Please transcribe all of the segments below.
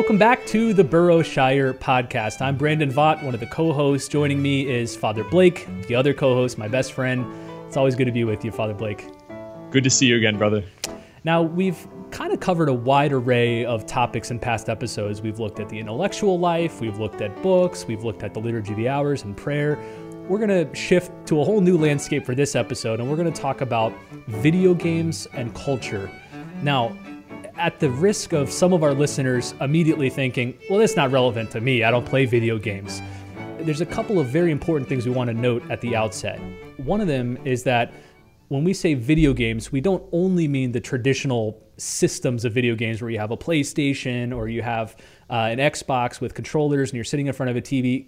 welcome back to the Burrowshire podcast. I'm Brandon Vogt, one of the co-hosts. Joining me is Father Blake, the other co-host, my best friend. It's always good to be with you, Father Blake. Good to see you again, brother. Now, we've kind of covered a wide array of topics in past episodes. We've looked at the intellectual life, we've looked at books, we've looked at the Liturgy of the Hours and prayer. We're going to shift to a whole new landscape for this episode, and we're going to talk about video games and culture. Now, at the risk of some of our listeners immediately thinking, well, that's not relevant to me, I don't play video games, there's a couple of very important things we want to note at the outset. One of them is that when we say video games, we don't only mean the traditional systems of video games where you have a PlayStation or you have an Xbox with controllers and you're sitting in front of a TV.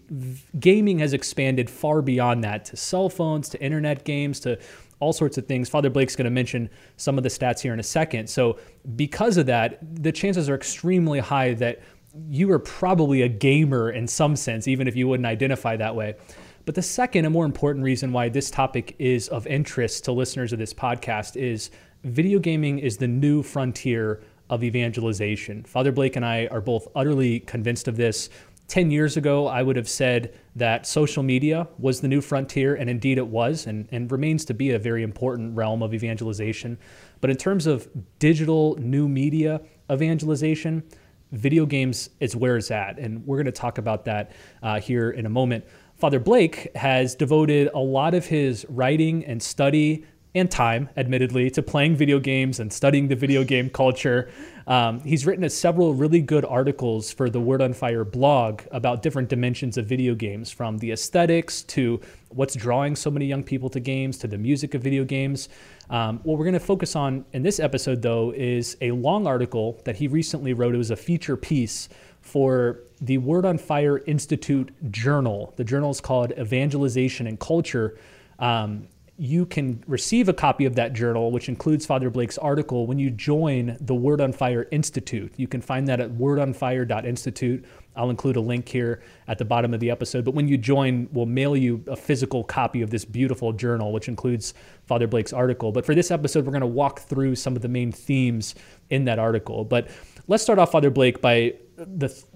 Gaming has expanded far beyond that to cell phones, to internet games, to all sorts of things. Father Blake's going to mention some of the stats here in a second. So because of that, the chances are extremely high that you are probably a gamer in some sense, even if you wouldn't identify that way. But the second and more important reason why this topic is of interest to listeners of this podcast is video gaming is the new frontier of evangelization. Father Blake and I are both utterly convinced of this. 10 years ago, I would have said that social media was the new frontier, and indeed it was, and remains to be a very important realm of evangelization. But in terms of digital new media evangelization, video games is where it's at, and we're going to talk about that here in a moment. Father Blake has devoted a lot of his writing and study and time, admittedly, to playing video games and studying the video game culture. He's written several really good articles for the Word on Fire blog about different dimensions of video games, from the aesthetics to what's drawing so many young people to games, to the music of video games. What we're going to focus on in this episode, though, is a long article that he recently wrote. It was a feature piece for the Word on Fire Institute Journal. The journal is called Evangelization and Culture. You can receive a copy of that journal, which includes Father Blake's article, when you join the Word on Fire Institute. You can find that at wordonfire.institute. I'll include a link here at the bottom of the episode. But when you join, we'll mail you a physical copy of this beautiful journal, which includes Father Blake's article. But for this episode, we're going to walk through some of the main themes in that article. But let's start off, Father Blake, by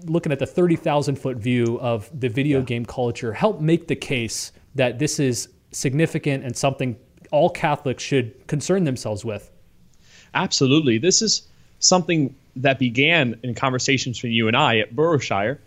looking at the 30,000-foot view of the video game culture. Help make the case that this is significant and something all Catholics should concern themselves with. Absolutely. This is something that began in conversations from you and I at Burrowshire,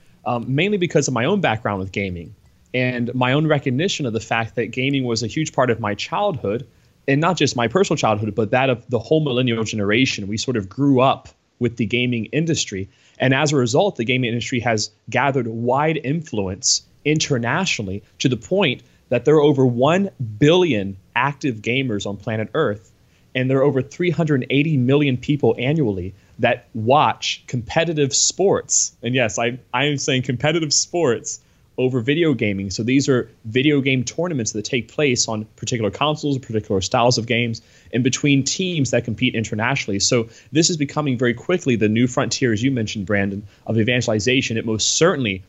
mainly because of my own background with gaming and my own recognition of the fact that gaming was a huge part of my childhood, and not just my personal childhood, but that of the whole millennial generation. We sort of grew up with the gaming industry. And as a result, the gaming industry has gathered wide influence internationally to the point that there are over 1 billion active gamers on planet Earth, and there are over 380 million people annually that watch competitive sports. And yes, I am saying competitive sports over video gaming. So these are video game tournaments that take place on particular consoles, particular styles of games, and between teams that compete internationally. So this is becoming very quickly the new frontier, as you mentioned, Brandon, of evangelization. It most certainly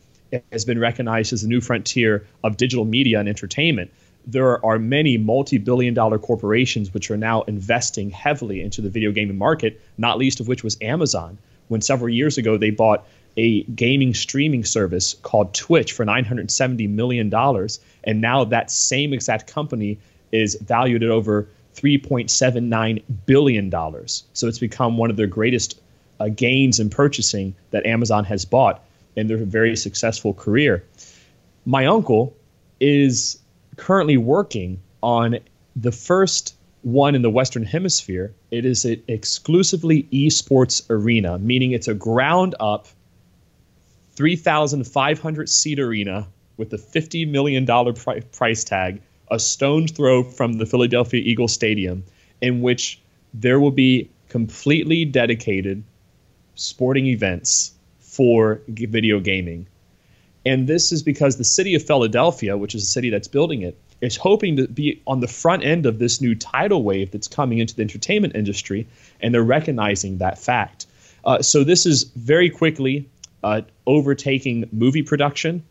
has been recognized as the new frontier of digital media and entertainment. There are many multi-billion-dollar corporations which are now investing heavily into the video gaming market, not least of which was Amazon, when several years ago they bought a gaming streaming service called Twitch for $970 million. And now that same exact company is valued at over $3.79 billion. So it's become one of their greatest gains in purchasing that Amazon has bought in their very successful career. My uncle is currently working on the first one in the Western Hemisphere. It is an exclusively esports arena, meaning it's a ground-up 3,500-seat arena with a $50 million price tag, a stone's throw from the Philadelphia Eagles stadium, in which there will be completely dedicated sporting events for video gaming. And this is because the city of Philadelphia, which is the city that's building it, is hoping to be on the front end of this new tidal wave that's coming into the entertainment industry, and they're recognizing that fact. So this is very quickly overtaking movie production,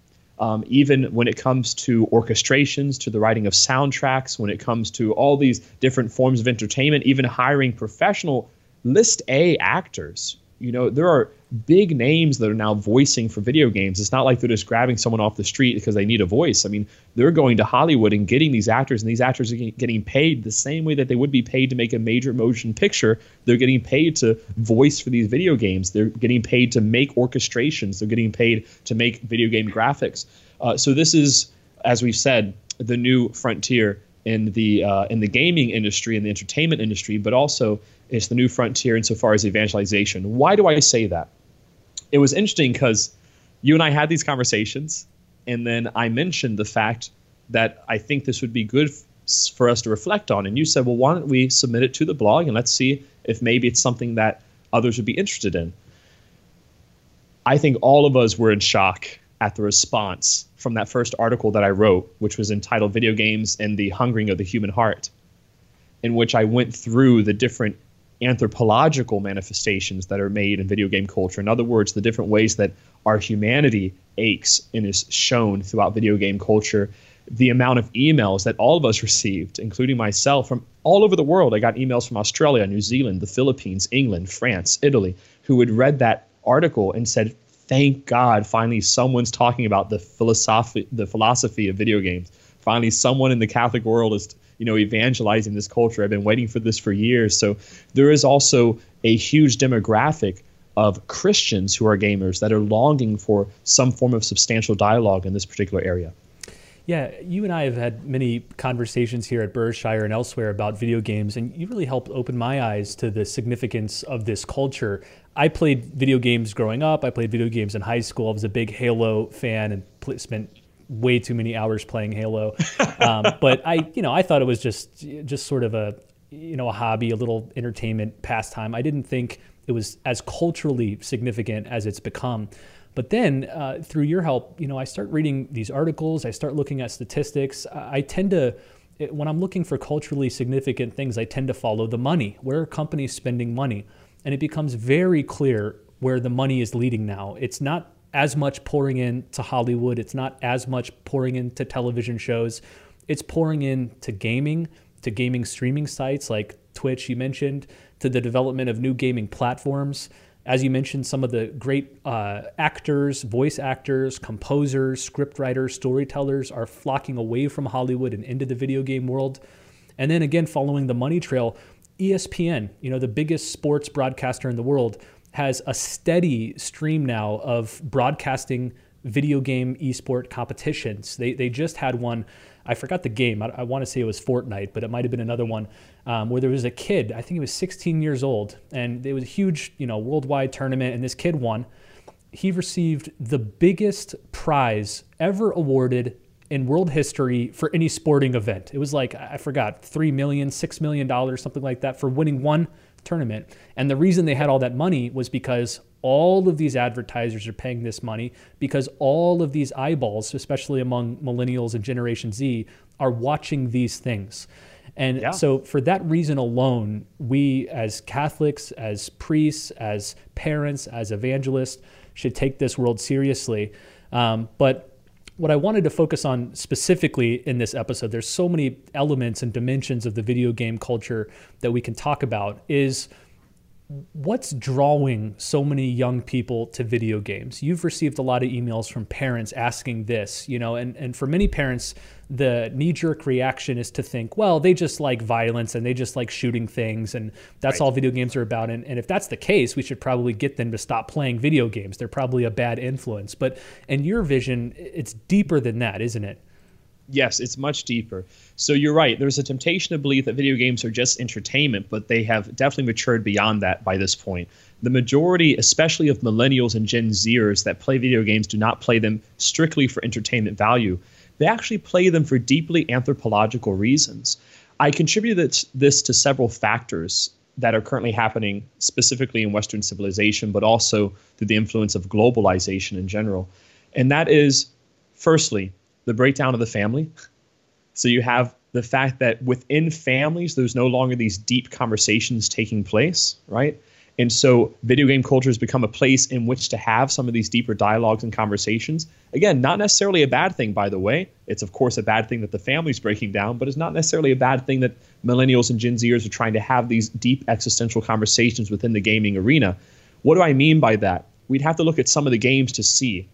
even when it comes to orchestrations, to the writing of soundtracks, when it comes to all these different forms of entertainment, even hiring professional List A actors You know, there are big names that are now voicing for video games. It's not like they're just grabbing someone off the street because they need a voice. I mean, they're going to Hollywood and getting these actors, and these actors are getting paid the same way that they would be paid to make a major motion picture. They're getting paid to voice for these video games. They're getting paid to make orchestrations. They're getting paid to make video game graphics. So this is, as we've said, the new frontier in the gaming industry and the entertainment industry, but also it's the new frontier insofar as evangelization. Why do I say that? It was interesting because you and I had these conversations, and then I mentioned the fact that I think this would be good for us to reflect on. And you said, well, why don't we submit it to the blog and let's see if maybe it's something that others would be interested in. I think all of us were in shock at the response from that first article that I wrote, which was entitled Video Games and the Hungering of the Human Heart, in which I went through the different anthropological manifestations that are made in video game culture. In other words, the different ways that our humanity aches and is shown throughout video game culture. The amount of emails that all of us received, including myself, from all over the world. I got emails from Australia, New Zealand, the Philippines, England, France, Italy, who had read that article and said, thank God, finally someone's talking about the philosophy of video games. Finally, someone in the Catholic world is, you know, evangelizing this culture. I've been waiting for this for years. So there is also a huge demographic of Christians who are gamers that are longing for some form of substantial dialogue in this particular area. Yeah, you and I have had many conversations here at Burrowshire and elsewhere about video games, and you really helped open my eyes to the significance of this culture. I played video games growing up. I played video games in high school. I was a big Halo fan and spent way too many hours playing Halo. But I thought it was just sort of a, a hobby, a little entertainment pastime. I didn't think it was as culturally significant as it's become. But then through your help, I start reading these articles. I start looking at statistics. I tend to, when I'm looking for culturally significant things, I tend to follow the money. Where are companies spending money? And it becomes very clear where the money is leading now. It's not as much pouring into Hollywood. It's not as much pouring into television shows. It's pouring into gaming, to gaming streaming sites like Twitch, you mentioned, to the development of new gaming platforms. As you mentioned, some of the great actors, voice actors, composers, scriptwriters, storytellers are flocking away from Hollywood and into the video game world. And then again, following the money trail, ESPN, the biggest sports broadcaster in the world, has a steady stream now of broadcasting video game esport competitions. They just had one. I forgot the game. I want to say it was Fortnite, but it might have been another one where there was a kid, I think he was 16 years old, and it was a huge, worldwide tournament, and this kid won. He received the biggest prize ever awarded in world history for any sporting event. It was like, I forgot, $3 million, $6 million, something like that, for winning one tournament. And the reason they had all that money was because all of these advertisers are paying this money, because all of these eyeballs, especially among millennials and Generation Z, are watching these things. And so for that reason alone, we as Catholics, as priests, as parents, as evangelists should take this world seriously. But what I wanted to focus on specifically in this episode, there's so many elements and dimensions of the video game culture that we can talk about, is what's drawing so many young people to video games? You've received a lot of emails from parents asking this, and for many parents, the knee-jerk reaction is to think, well, they just like violence and they just like shooting things, and that's right. All video games are about. And if that's the case, we should probably get them to stop playing video games. They're probably a bad influence. But in your vision, it's deeper than that, isn't it? Yes, it's much deeper. So you're right. There's a temptation to believe that video games are just entertainment, but they have definitely matured beyond that by this point. The majority, especially of millennials and Gen Zers that play video games, do not play them strictly for entertainment value. They actually play them for deeply anthropological reasons. I contributed this to several factors that are currently happening specifically in Western civilization, but also through the influence of globalization in general. And that is, firstly, the breakdown of the family. So you have the fact that within families, there's no longer these deep conversations taking place, right? And so video game culture has become a place in which to have some of these deeper dialogues and conversations. Again, not necessarily a bad thing, by the way. It's, of course, a bad thing that the family's breaking down, but it's not necessarily a bad thing that millennials and Gen Zers are trying to have these deep existential conversations within the gaming arena. What do I mean by that? We'd have to look at some of the games to see.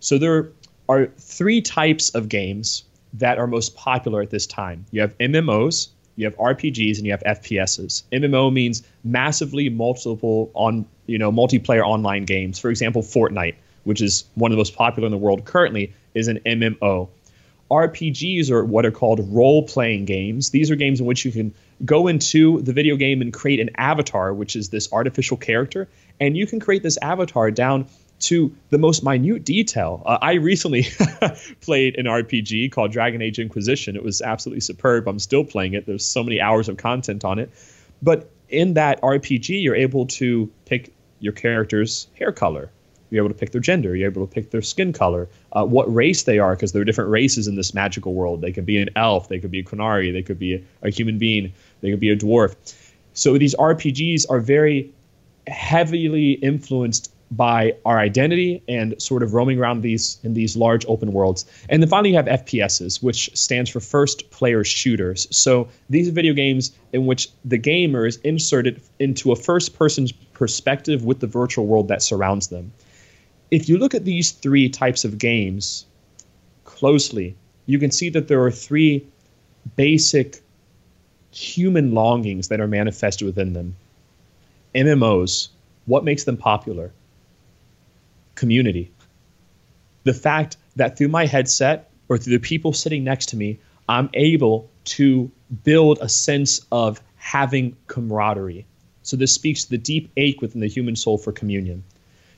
So there are three types of games that are most popular at this time. You have MMOs, you have RPGs, and you have FPSs. MMO means massively multiple multiplayer online games. For example, Fortnite, which is one of the most popular in the world currently, is an MMO. RPGs are what are called role-playing games. These are games in which you can go into the video game and create an avatar, which is this artificial character, and you can create this avatar down to the most minute detail. I recently played an RPG called Dragon Age Inquisition. It was absolutely superb. I'm still playing it. There's so many hours of content on it. But in that RPG, you're able to pick your character's hair color. You're able to pick their gender. You're able to pick their skin color, what race they are, because there are different races in this magical world. They could be an elf. They could be a Qunari. They could be a human being. They could be a dwarf. So these RPGs are very heavily influenced by our identity and sort of roaming around in these large open worlds. And then finally you have FPSs, which stands for first player shooters. So these are video games in which the gamer is inserted into a first person's perspective with the virtual world that surrounds them. If you look at these three types of games closely, you can see that there are three basic human longings that are manifested within them. MMOs, what makes them popular? Community. The fact that through my headset or through the people sitting next to me, I'm able to build a sense of having camaraderie. So this speaks to the deep ache within the human soul for communion.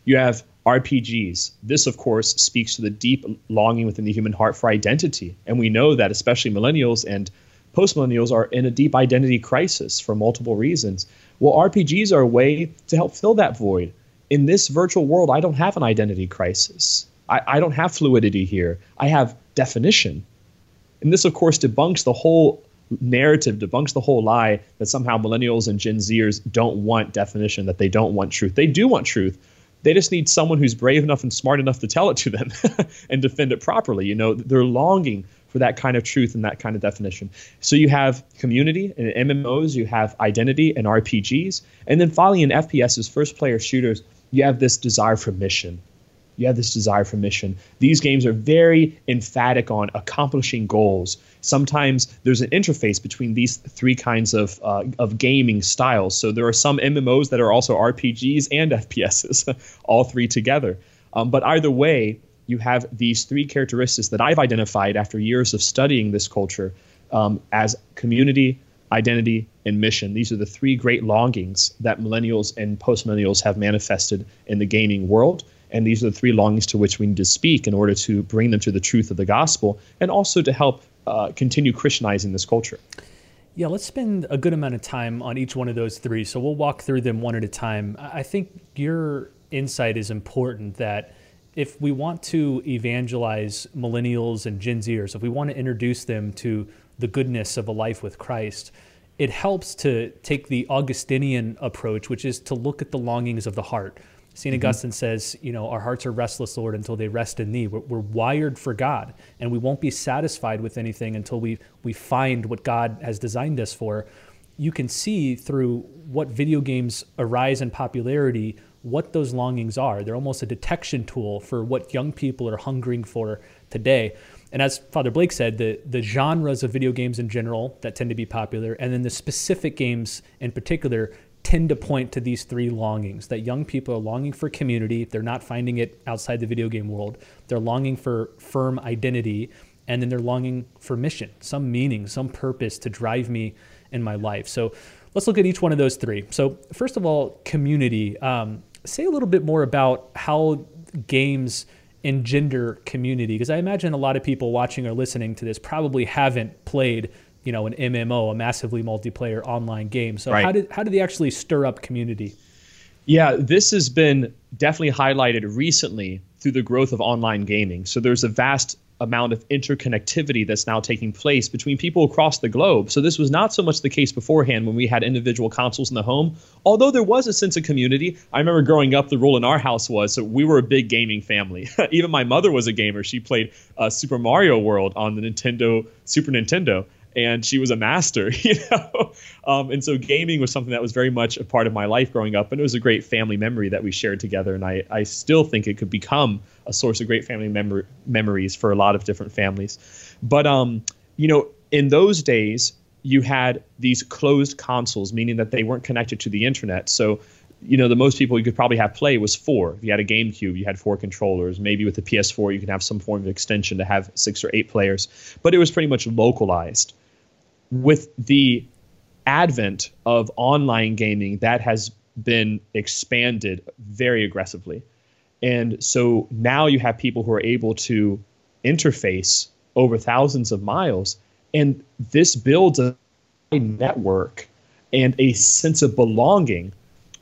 You have RPGs. This, of course, speaks to the deep longing within the human heart for identity. And we know that especially millennials and post-millennials are in a deep identity crisis for multiple reasons. Well, RPGs are a way to help fill that void. In this virtual world, I don't have an identity crisis. I don't have fluidity here. I have definition. And this, of course, debunks the whole narrative, debunks the whole lie that somehow millennials and Gen Zers don't want definition, that they don't want truth. They do want truth. They just need someone who's brave enough and smart enough to tell it to them and defend it properly. You know, they're longing for that kind of truth and that kind of definition. So you have community and MMOs, you have identity and RPGs, and then finally in FPSs, first player shooters, you have this desire for mission. You have this desire for mission. These games are very emphatic on accomplishing goals. Sometimes there's an interface between these three kinds of gaming styles. So there are some MMOs that are also RPGs and FPSs, all three together. But either way, you have these three characteristics that I've identified after years of studying this culture as community, identity, and mission. These are the three great longings that millennials and post-millennials have manifested in the gaming world. And these are the three longings to which we need to speak in order to bring them to the truth of the gospel and also to help continue Christianizing this culture. Yeah, let's spend a good amount of time on each one of those three. So we'll walk through them one at a time. I think your insight is important that if we want to evangelize millennials and Gen Zers, if we want to introduce them to the goodness of a life with Christ, it helps to take the Augustinian approach, which is to look at the longings of the heart. St. Augustine says, you know, our hearts are restless, Lord, until they rest in thee. We're wired for God, and we won't be satisfied with anything until we find what God has designed us for. You can see through what video games arise in popularity, what those longings are. They're almost a detection tool for what young people are hungering for today. And as Father Blake said, the genres of video games in general that tend to be popular, and then the specific games in particular tend to point to these three longings, that young people are longing for community. They're not finding it outside the video game world. They're longing for firm identity, and then they're longing for mission, some meaning, some purpose to drive me in my life. So let's look at each one of those three. So first of all, community. Say a little bit more about how games engender community, because I imagine a lot of people watching or listening to this probably haven't played an MMO, a massively multiplayer online game. So right. How did they actually stir up community? Yeah, this has been definitely highlighted recently through the growth of online gaming. So there's a vast amount of interconnectivity that's now taking place between people across the globe. So this was not so much the case beforehand when we had individual consoles in the home, although there was a sense of community. I remember growing up, the rule in our house was that we were a big gaming family. Even my mother was a gamer. She played Super Mario World on the Super Nintendo. and she was a master, you know. And so gaming was something that was very much a part of my life growing up, and it was a great family memory that we shared together. And I still think it could become a source of great family memories for a lot of different families. But, you know, in those days, you had these closed consoles, meaning that they weren't connected to the internet. So, you know, the most people you could probably have play was 4. If you had a GameCube, you had 4 controllers. Maybe with the PS4, you can have some form of extension to have 6 or 8 players. But it was pretty much localized. With the advent of online gaming, that has been expanded very aggressively. And so now you have people who are able to interface over thousands of miles. And this builds a network and a sense of belonging.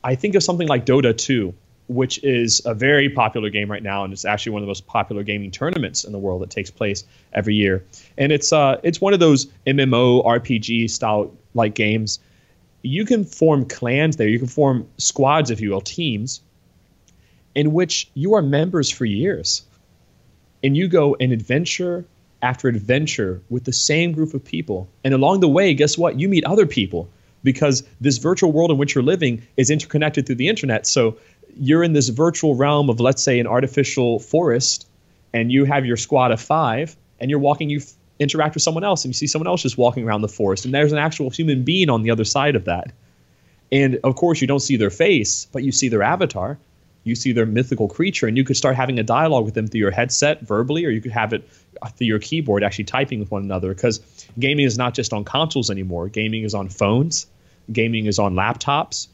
I think of something like Dota 2, which is a very popular game right now, and it's actually one of the most popular gaming tournaments in the world that takes place every year. And it's one of those MMORPG style like games. You can form clans there. You can form squads, if you will, teams, in which you are members for years. And you go in adventure after adventure with the same group of people. And along the way, guess what? You meet other people, because this virtual world in which you're living is interconnected through the internet. So you're in this virtual realm of, let's say, an artificial forest, and you have your squad of 5, and you're walking, you interact with someone else, and you see someone else just walking around the forest, and there's an actual human being on the other side of that. And of course, you don't see their face, but you see their avatar, you see their mythical creature, and you could start having a dialogue with them through your headset verbally, or you could have it through your keyboard actually typing with one another, because gaming is not just on consoles anymore. Gaming is on phones. Gaming is on laptops.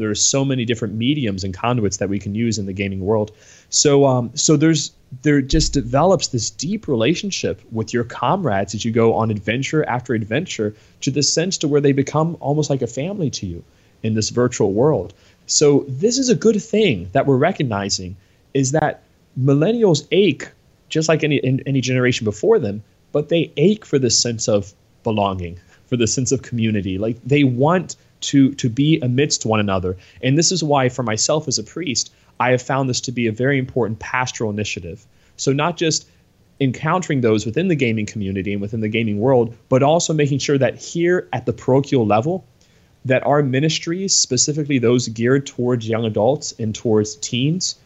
There are so many different mediums and conduits that we can use in the gaming world. So there just develops this deep relationship with your comrades as you go on adventure after adventure, to the sense to where they become almost like a family to you in this virtual world. So this is a good thing that we're recognizing, is that millennials ache, just like any generation before them, but they ache for this sense of belonging, for the sense of community. Like, they want to be amidst one another. And this is why, for myself as a priest, I have found this to be a very important pastoral initiative. So not just encountering those within the gaming community and within the gaming world, but also making sure that here at the parochial level, that our ministries, specifically those geared towards young adults and towards teens,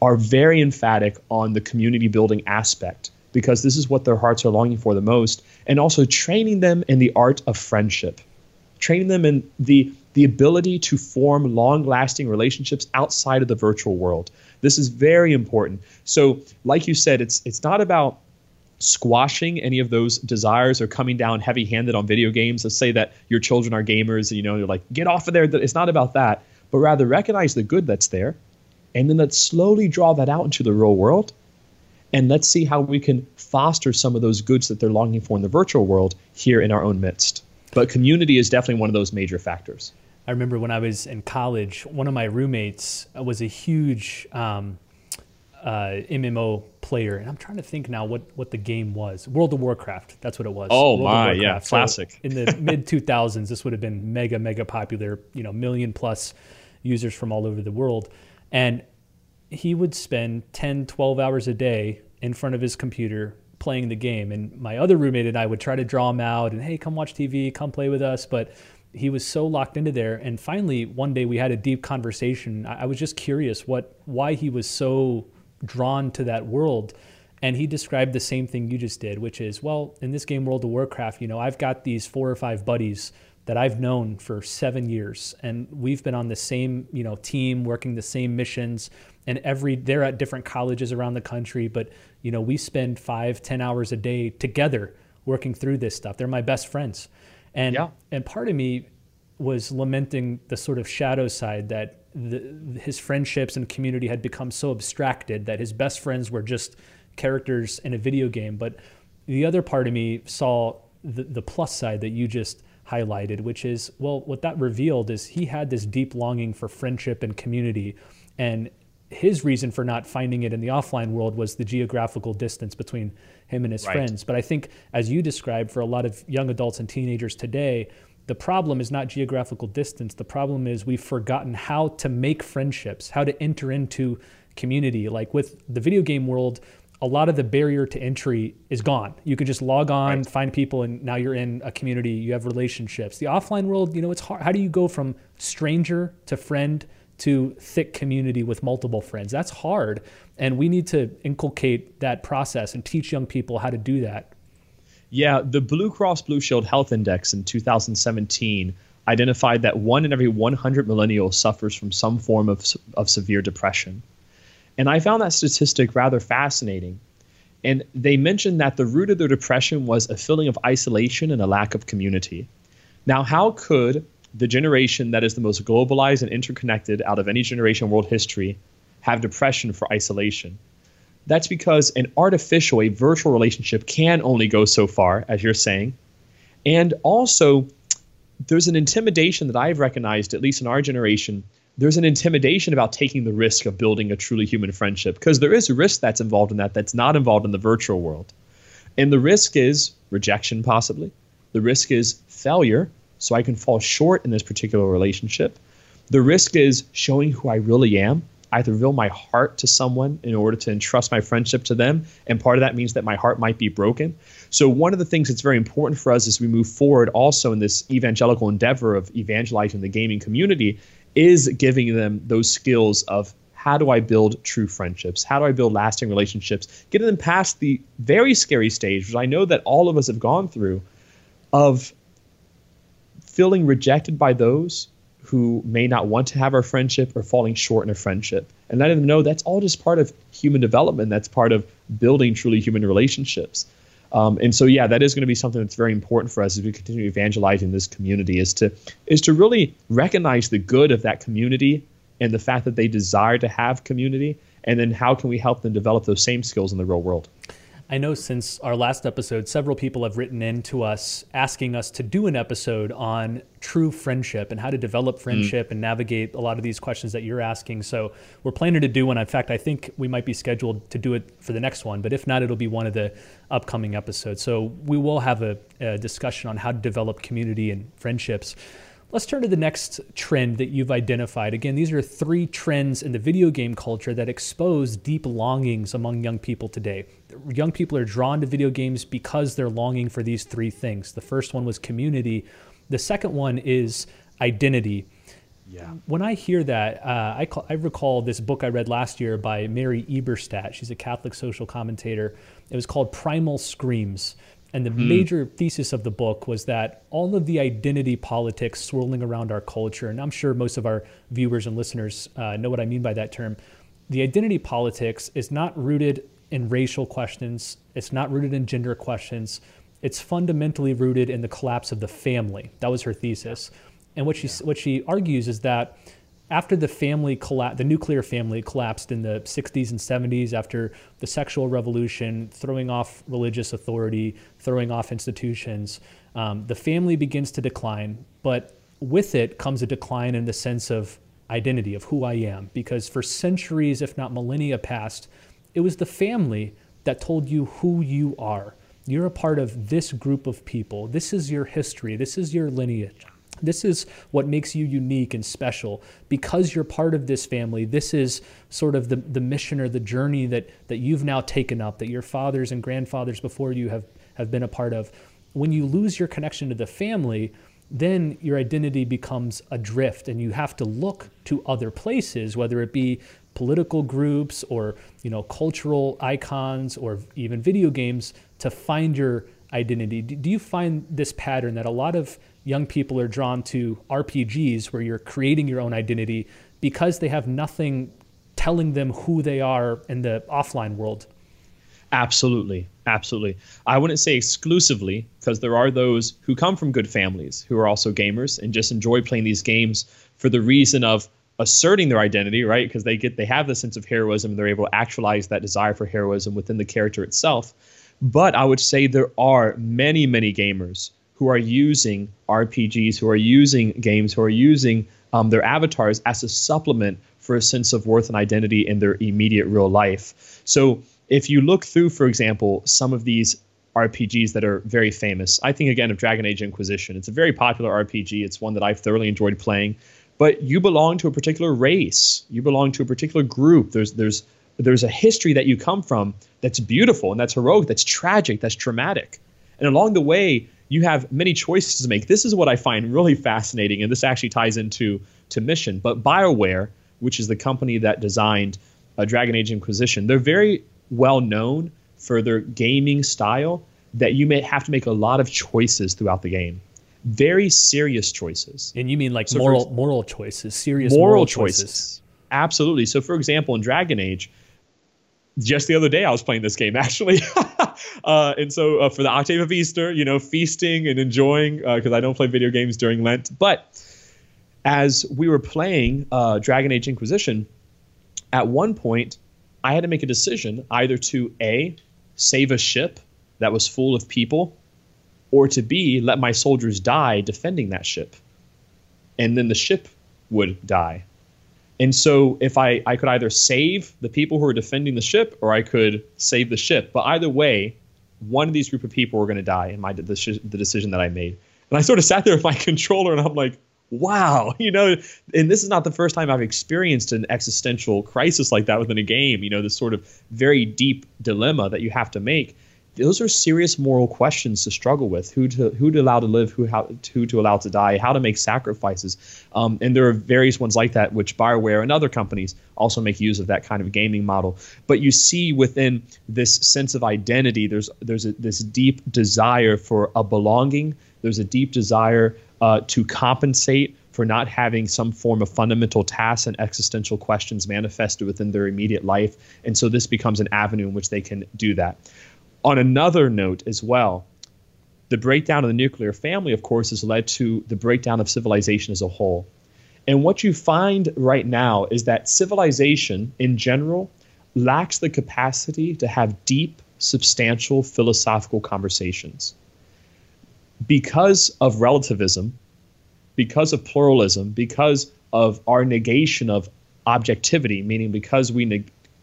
are very emphatic on the community building aspect, because this is what their hearts are longing for the most. And also training them in the art of friendship, training them in the ability to form long-lasting relationships outside of the virtual world. This is very important. So like you said, it's not about squashing any of those desires or coming down heavy-handed on video games. Let's say that your children are gamers, and, you know, you're like, get off of there. It's not about that, but rather recognize the good that's there, and then let's slowly draw that out into the real world. And let's see how we can foster some of those goods that they're longing for in the virtual world here in our own midst. But community is definitely one of those major factors. I remember when I was in college, one of my roommates was a huge MMO player. And I'm trying to think now what the game was. World of Warcraft, that's what it was. Oh, my, yeah, classic. So in the mid-2000s, this would have been mega, mega popular, you know, million-plus users from all over the world. And he would spend 10, 12 hours a day in front of his computer playing the game. And my other roommate and I would try to draw him out and, hey, come watch TV, come play with us. But he was so locked into there. And finally, one day we had a deep conversation. I was just curious why he was so drawn to that world. And he described the same thing you just did, which is, well, in this game World of Warcraft, you know, I've got these 4 or 5 buddies that I've known for 7 years, and we've been on the same, you know, team, working the same missions, and they're at different colleges around the country, but, you know, we spend 5-10 hours a day together working through this stuff. They're my best friends. And yeah. And part of me was lamenting the sort of shadow side that his friendships and community had become so abstracted that his best friends were just characters in a video game. But the other part of me saw the plus side that you just highlighted, which is, well, what that revealed is he had this deep longing for friendship and community, and his reason for not finding it in the offline world was the geographical distance between him and his friends. But I think, as you described, for a lot of young adults and teenagers today, the problem is not geographical distance. The problem is we've forgotten how to make friendships, how to enter into community. Like with the video game world, a lot of the barrier to entry is gone. You can just log on, right, find people, and now you're in a community, you have relationships. The offline world, you know, it's hard. How do you go from stranger to friend to thick community with multiple friends? That's hard. And we need to inculcate that process and teach young people how to do that. Yeah, the Blue Cross Blue Shield Health Index in 2017 identified that 1 in every 100 millennials suffers from some form of severe depression. And I found that statistic rather fascinating. And they mentioned that the root of their depression was a feeling of isolation and a lack of community. Now, how could the generation that is the most globalized and interconnected out of any generation in world history have depression for isolation? That's because an artificial, a virtual relationship can only go so far, as you're saying. And also, there's an intimidation that I've recognized, at least in our generation. There's an intimidation about taking the risk of building a truly human friendship, because there is a risk that's involved in that that's not involved in the virtual world. And the risk is rejection, possibly. The risk is failure, so I can fall short in this particular relationship. The risk is showing who I really am. I have to reveal my heart to someone in order to entrust my friendship to them, and part of that means that my heart might be broken. So one of the things that's very important for us as we move forward also in this evangelical endeavor of evangelizing the gaming community is giving them those skills of how do I build true friendships? How do I build lasting relationships? Getting them past the very scary stage, which I know that all of us have gone through, of feeling rejected by those who may not want to have our friendship or falling short in a friendship. And letting them know that's all just part of human development. That's part of building truly human relationships. And so, yeah, that is going to be something that's very important for us as we continue evangelizing this community, is to really recognize the good of that community and the fact that they desire to have community, and then how can we help them develop those same skills in the real world. I know since our last episode, several people have written in to us asking us to do an episode on true friendship and how to develop friendship and navigate a lot of these questions that you're asking. So we're planning to do one. In fact, I think we might be scheduled to do it for the next one, but if not, it'll be one of the upcoming episodes. So we will have a discussion on how to develop community and friendships. Let's turn to the next trend that you've identified. Again, these are 3 trends in the video game culture that expose deep longings among young people today. Young people are drawn to video games because they're longing for these 3 things. The first one was community. The second one is identity. Yeah. When I hear that, I recall this book I read last year by Mary Eberstadt. She's a Catholic social commentator. It was called Primal Screams. And the major thesis of the book was that all of the identity politics swirling around our culture, and I'm sure most of our viewers and listeners know what I mean by that term, the identity politics is not rooted in racial questions, it's not rooted in gender questions, it's fundamentally rooted in the collapse of the family. That was her thesis. And what she argues is that after the family collapse, the nuclear family collapsed in the 60s and 70s after the sexual revolution, throwing off religious authority, throwing off institutions, the family begins to decline, but with it comes a decline in the sense of identity, of who I am, because for centuries, if not millennia past, it was the family that told you who you are. You're a part of this group of people. This is your history. This is your lineage. This is what makes you unique and special. Because you're part of this family, this is sort of the mission or the journey that you've now taken up, that your fathers and grandfathers before you have been a part of. When you lose your connection to the family, then your identity becomes adrift and you have to look to other places, whether it be political groups or, you know, cultural icons or even video games, to find your identity. Do you find this pattern that a lot of young people are drawn to RPGs where you're creating your own identity because they have nothing telling them who they are in the offline world? Absolutely. Absolutely. I wouldn't say exclusively, because there are those who come from good families who are also gamers and just enjoy playing these games for the reason of asserting their identity, right? Because they have the sense of heroism and they're able to actualize that desire for heroism within the character itself. But I would say there are many, many gamers who are using RPGs, who are using games, who are using their avatars as a supplement for a sense of worth and identity in their immediate real life. So if you look through, for example, some of these RPGs that are very famous, I think, again, of Dragon Age Inquisition. It's a very popular RPG. It's one that I've thoroughly enjoyed playing. But you belong to a particular race. You belong to a particular group. There's But there's a history that you come from that's beautiful and that's heroic, that's tragic, that's traumatic. And along the way, you have many choices to make. This is what I find really fascinating, and this actually ties into mission. But BioWare, which is the company that designed Dragon Age Inquisition, they're very well known for their gaming style that you may have to make a lot of choices throughout the game. Very serious choices. And you mean like moral choices, serious moral choices. Absolutely. So for example, in Dragon Age, just the other day I was playing this game actually. and so for the Octave of Easter, you know, feasting and enjoying, because I don't play video games during Lent. But as we were playing Dragon Age Inquisition, at one point I had to make a decision either to A, save a ship that was full of people, or to B, let my soldiers die defending that ship. And then the ship would die. And so if I could either save the people who were defending the ship, or I could save the ship. But either way, one of these group of people were going to die in the decision that I made. And I sort of sat there with my controller and I'm like, wow, you know, and this is not the first time I've experienced an existential crisis like that within a game, you know, this sort of very deep dilemma that you have to make. Those are serious moral questions to struggle with: who to allow to live, who to allow to die, how to make sacrifices, and there are various ones like that, which BioWare and other companies also make use of that kind of gaming model. But you see within this sense of identity, there's this deep desire for a belonging. There's a deep desire to compensate for not having some form of fundamental tasks and existential questions manifested within their immediate life, and so this becomes an avenue in which they can do that. On another note as well, the breakdown of the nuclear family, of course, has led to the breakdown of civilization as a whole. And what you find right now is that civilization in general lacks the capacity to have deep, substantial philosophical conversations. Because of relativism, because of pluralism, because of our negation of objectivity, meaning because we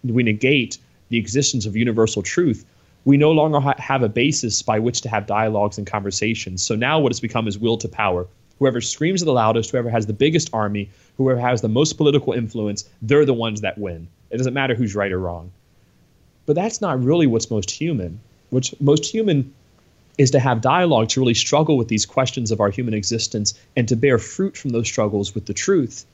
negate the existence of universal truth, we no longer have a basis by which to have dialogues and conversations. So now what it's become is will to power. Whoever screams the loudest, whoever has the biggest army, whoever has the most political influence, they're the ones that win. It doesn't matter who's right or wrong. But that's not really what's most human. What's most human is to have dialogue, to really struggle with these questions of our human existence and to bear fruit from those struggles with the truth.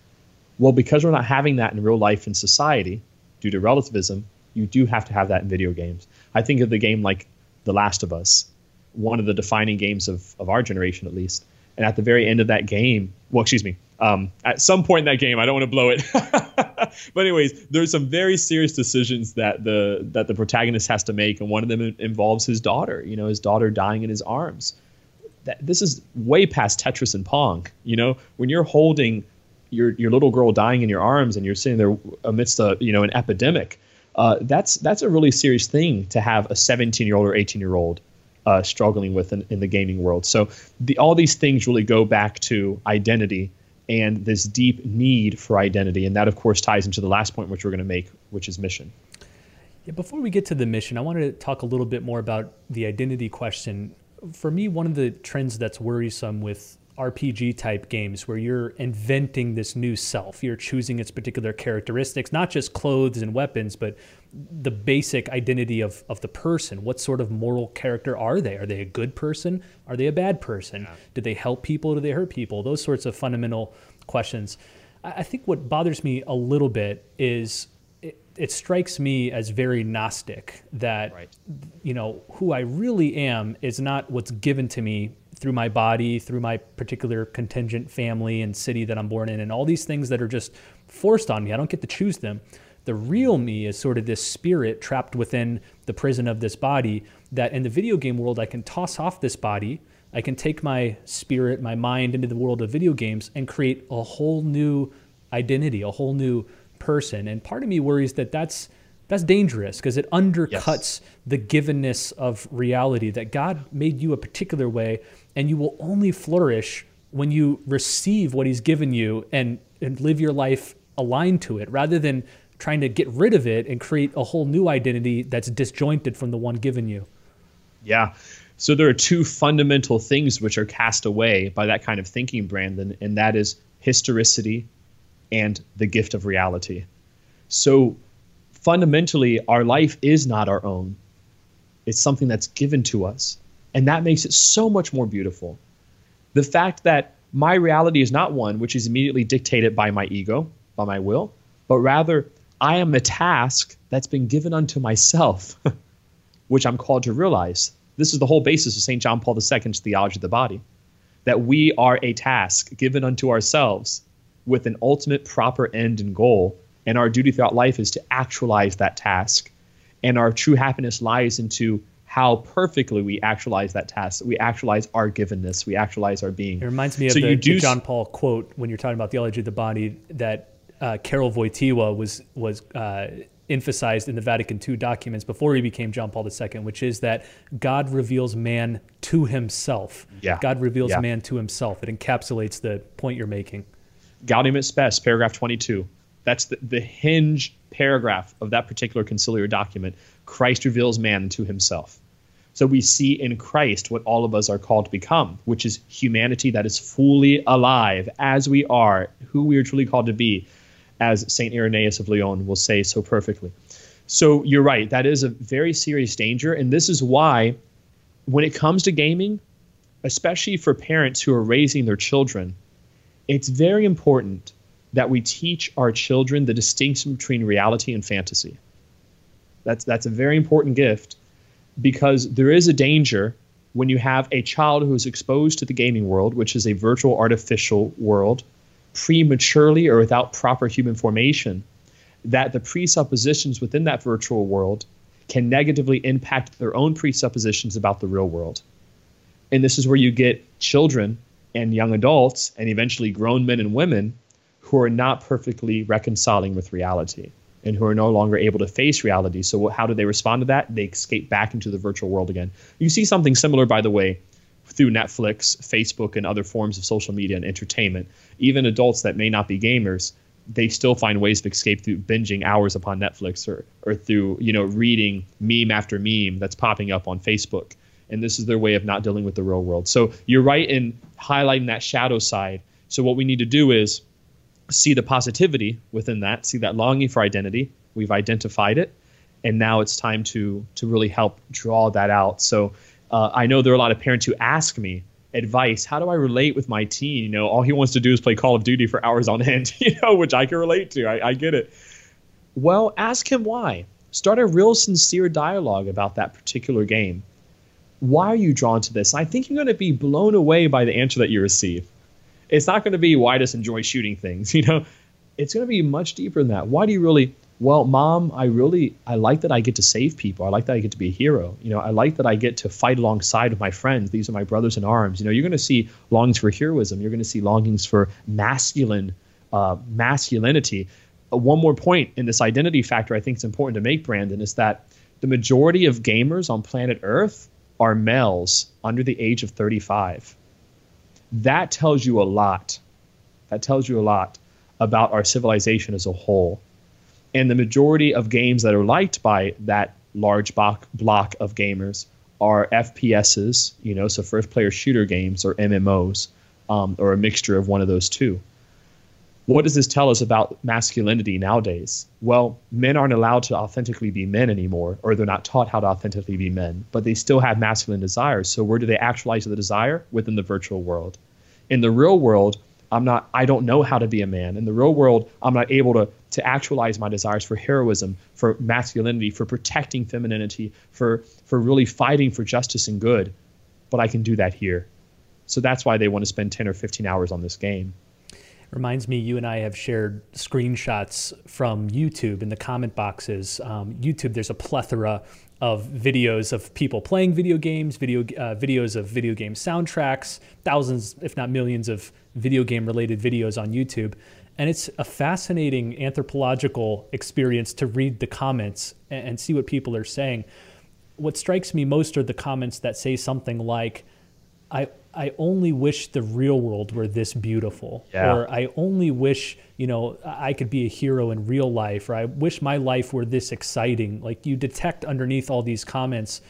Well, because we're not having that in real life in society due to relativism, you do have to have that in video games. I think of the game like The Last of Us, one of the defining games of our generation, at least. And at the very end of that game, well, excuse me, at some point in that game, I don't want to blow it. But anyways, there's some very serious decisions that the protagonist has to make. And one of them involves his daughter, you know, his daughter dying in his arms. This is way past Tetris and Pong. You know, when you're holding your little girl dying in your arms and you're sitting there amidst a, you know, an epidemic, that's a really serious thing to have a 17-year-old or 18-year-old struggling with in the gaming world. So all these things really go back to identity and this deep need for identity. And that, of course, ties into the last point, which we're going to make, which is mission. Yeah, before we get to the mission, I wanted to talk a little bit more about the identity question. For me, one of the trends that's worrisome with RPG type games where you're inventing this new self, you're choosing its particular characteristics, not just clothes and weapons, but the basic identity of the person. What sort of moral character are they? Are they a good person? Are they a bad person? Yeah. Do they help people? Do they hurt people? Those sorts of fundamental questions. I think what bothers me a little bit is it strikes me as very Gnostic that, right, you know, who I really am is not what's given to me through my body, through my particular contingent family and city that I'm born in, and all these things that are just forced on me. I don't get to choose them. The real me is sort of this spirit trapped within the prison of this body that in the video game world, I can toss off this body. I can take my spirit, my mind into the world of video games and create a whole new identity, a whole new person. And part of me worries that that's dangerous because it undercuts, yes, the givenness of reality that God made you a particular way and you will only flourish when you receive what he's given you and live your life aligned to it rather than trying to get rid of it and create a whole new identity that's disjointed from the one given you. Yeah. So there are two fundamental things which are cast away by that kind of thinking, Brandon, and that is historicity and the gift of reality. So fundamentally, our life is not our own. It's something that's given to us. And that makes it so much more beautiful. The fact that my reality is not one which is immediately dictated by my ego, by my will, but rather I am a task that's been given unto myself, which I'm called to realize. This is the whole basis of St. John Paul II's Theology of the Body, that we are a task given unto ourselves with an ultimate proper end and goal. And our duty throughout life is to actualize that task. And our true happiness lies into how perfectly we actualize that task. We actualize our givenness. We actualize our being. It reminds me of the John Paul quote when you're talking about theology of the body that Karol Wojtyła was emphasized in the Vatican II documents before he became John Paul II, which is that God reveals man to himself. Yeah. God reveals man to himself. It encapsulates the point you're making. Gaudium et Spes, paragraph 22. That's the hinge paragraph of that particular conciliar document. Christ reveals man to himself. So we see in Christ what all of us are called to become, which is humanity that is fully alive as we are, who we are truly called to be, as St. Irenaeus of Lyon will say so perfectly. So you're right. That is a very serious danger. And this is why when it comes to gaming, especially for parents who are raising their children, it's very important that we teach our children the distinction between reality and fantasy. That's a very important gift, because there is a danger when you have a child who is exposed to the gaming world, which is a virtual artificial world, prematurely or without proper human formation, that the presuppositions within that virtual world can negatively impact their own presuppositions about the real world. And this is where you get children and young adults and eventually grown men and women who are not perfectly reconciling with reality and who are no longer able to face reality. So how do they respond to that? They escape back into the virtual world again. You see something similar, by the way, through Netflix, Facebook, and other forms of social media and entertainment. Even adults that may not be gamers, they still find ways to escape through binging hours upon Netflix or through, reading meme after meme that's popping up on Facebook. And this is their way of not dealing with the real world. So you're right in highlighting that shadow side. So what we need to do is see the positivity within that, see that longing for identity. We've identified it. And now it's time to really help draw that out. So I know there are a lot of parents who ask me advice. How do I relate with my teen? All he wants to do is play Call of Duty for hours on end, which I can relate to. I get it. Well, ask him why. Start a real sincere dialogue about that particular game. Why are you drawn to this? I think you're going to be blown away by the answer that you receive. It's not going to be, why I just enjoy shooting things, It's going to be much deeper than that. Why do you really, well, Mom, I like that I get to save people. I like that I get to be a hero. I like that I get to fight alongside with my friends. These are my brothers in arms. You're going to see longings for heroism. You're going to see longings for masculinity. One more point in this identity factor I think is important to make, Brandon, is that the majority of gamers on planet Earth are males under the age of 35. That tells you a lot. That tells you a lot about our civilization as a whole. And the majority of games that are liked by that large block of gamers are FPSs, so first-player shooter games, or MMOs, or a mixture of one of those two. What does this tell us about masculinity nowadays? Well, men aren't allowed to authentically be men anymore, or they're not taught how to authentically be men, but they still have masculine desires. So where do they actualize the desire? Within the virtual world. In the real world, I don't know how to be a man. In the real world, I'm not able to actualize my desires for heroism, for masculinity, for protecting femininity, for really fighting for justice and good, but I can do that here. So that's why they want to spend 10 or 15 hours on this game. Reminds me, you and I have shared screenshots from YouTube in the comment boxes. YouTube, there's a plethora of videos of people playing video games, videos of video game soundtracks, thousands, if not millions, of video game-related videos on YouTube. And it's a fascinating anthropological experience to read the comments and see what people are saying. What strikes me most are the comments that say something like, I only wish the real world were this beautiful, or I only wish, I could be a hero in real life, or I wish my life were this exciting. Like, you detect underneath all these comments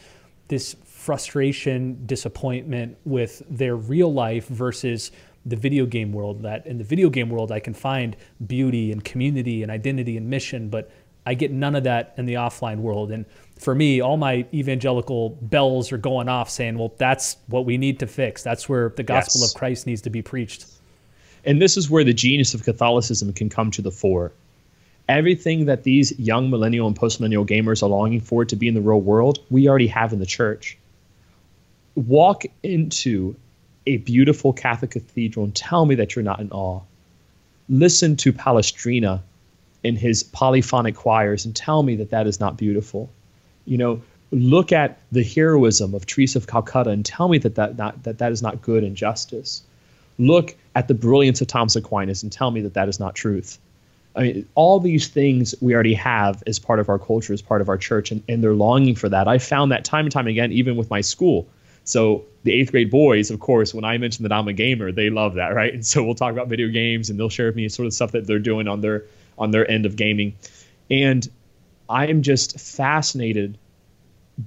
this frustration, disappointment with their real life versus the video game world. That in the video game world, I can find beauty and community and identity and mission, but I get none of that in the offline world. And for me, all my evangelical bells are going off saying, well, that's what we need to fix. That's where the gospel of Christ needs to be preached. And this is where the genius of Catholicism can come to the fore. Everything that these young millennial and postmillennial gamers are longing for to be in the real world, we already have in the church. Walk into a beautiful Catholic cathedral and tell me that you're not in awe. Listen to Palestrina in his polyphonic choirs and tell me that that is not beautiful. You know, look at the heroism of Teresa of Calcutta and tell me that that is not good and justice. Look at the brilliance of Thomas Aquinas and tell me that that is not truth. I mean, all these things we already have as part of our culture, as part of our church, and they're longing for that. I found that time and time again, even with my school. So the 8th grade boys, of course, when I mention that I'm a gamer, they love that, right? And so we'll talk about video games and they'll share with me sort of stuff that they're doing on their end of gaming. And I am just fascinated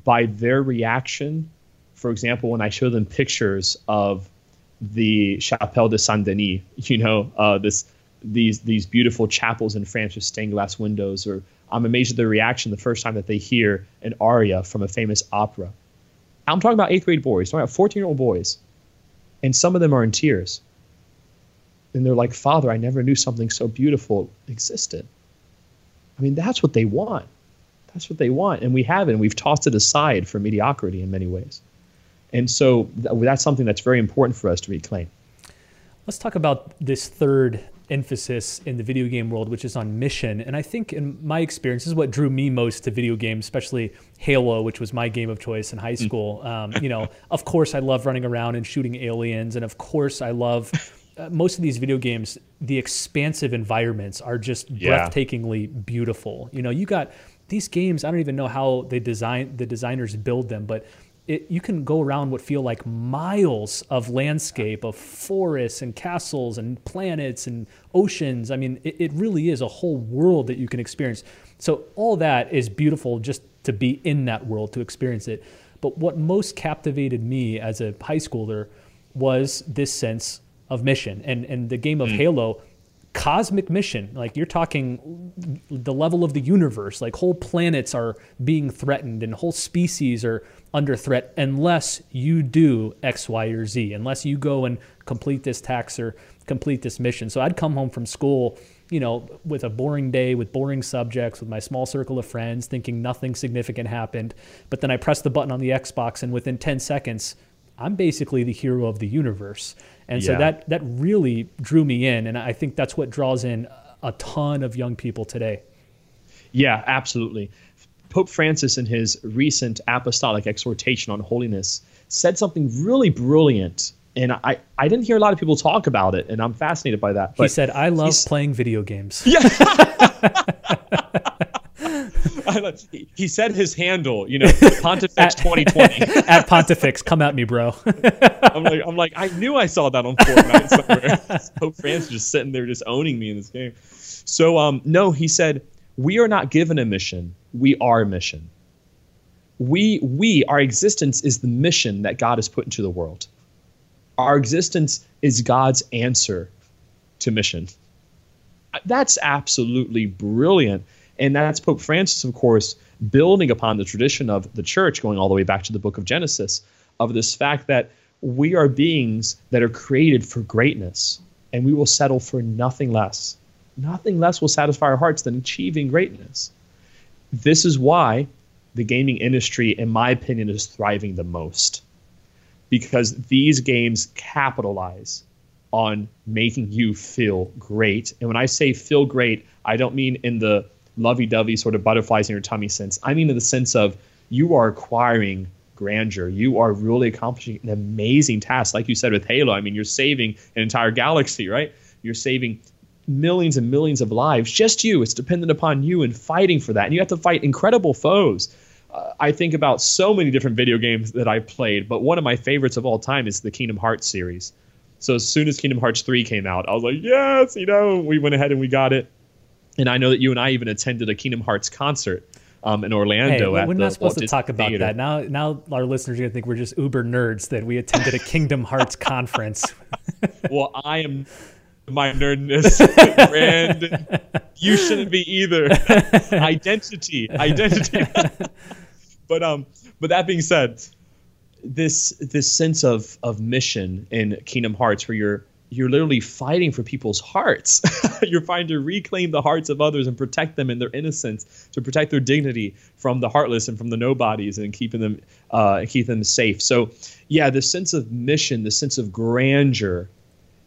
by their reaction. For example, when I show them pictures of the Chapelle de Saint-Denis, you know, these beautiful chapels in France with stained glass windows, or I'm amazed at their reaction the first time that they hear an aria from a famous opera. I'm talking about 8th grade boys, talking about 14-year-old boys, and some of them are in tears. And they're like, Father, I never knew something so beautiful existed. I mean, that's what they want. That's what they want. And we haven't. We've tossed it aside for mediocrity in many ways. And so that's something that's very important for us to reclaim. Let's talk about this third emphasis in the video game world, which is on mission. And I think in my experience, this is what drew me most to video games, especially Halo, which was my game of choice in high school. You know, of course, I love running around and shooting aliens. And of course, I love... most of these video games, the expansive environments are just breathtakingly beautiful. You know, you got these games, I don't even know how they the designers build them, but you can go around what feel like miles of landscape of forests and castles and planets and oceans. I mean, it really is a whole world that you can experience. So all that is beautiful just to be in that world, to experience it. But what most captivated me as a high schooler was this sense of mission, and the game of Halo, cosmic mission, like you're talking the level of the universe, like whole planets are being threatened and whole species are under threat unless you do X, Y, or Z, unless you go and complete this task or complete this mission. So I'd come home from school, you know, with a boring day, with boring subjects, with my small circle of friends, thinking nothing significant happened. But then I press the button on the Xbox and within 10 seconds, I'm basically the hero of the universe. And so that really drew me in. And I think that's what draws in a ton of young people today. Yeah, absolutely. Pope Francis, in his recent apostolic exhortation on holiness, said something really brilliant. And I didn't hear a lot of people talk about it. And I'm fascinated by that. But he said, I love playing video games. Yeah. He said his handle, you know, Pontifex 2020. At Pontifex, come at me, bro. I'm like, I knew I saw that on Fortnite somewhere. Pope Francis just sitting there just owning me in this game. So, no, he said, we are not given a mission. We are a mission. Our existence is the mission that God has put into the world. Our existence is God's answer to mission. That's absolutely brilliant. And that's Pope Francis, of course, building upon the tradition of the church, going all the way back to the book of Genesis, of this fact that we are beings that are created for greatness, and we will settle for nothing less. Nothing less will satisfy our hearts than achieving greatness. This is why the gaming industry, in my opinion, is thriving the most, because these games capitalize on making you feel great. And when I say feel great, I don't mean in the lovey-dovey sort of butterflies in your tummy sense. I mean in the sense of you are acquiring grandeur. You are really accomplishing an amazing task. Like you said with Halo, I mean, you're saving an entire galaxy, right? You're saving millions and millions of lives. Just you. It's dependent upon you and fighting for that. And you have to fight incredible foes. I think about so many different video games that I've played, but one of my favorites of all time is the Kingdom Hearts series. So as soon as Kingdom Hearts 3 came out, I was like, yes, you know, we went ahead and we got it. And I know that you and I even attended a Kingdom Hearts concert in Orlando. Hey, we're not supposed to talk about that. Now our listeners are going to think we're just uber nerds that we attended a Kingdom Hearts conference. Well, I am my nerdness. Brandon, you shouldn't be either. Identity. But that being said, this sense of mission in Kingdom Hearts, where you're literally fighting for people's hearts. You're trying to reclaim the hearts of others and protect them in their innocence, to protect their dignity from the heartless and from the nobodies, and keep them safe. So yeah, the sense of mission, the sense of grandeur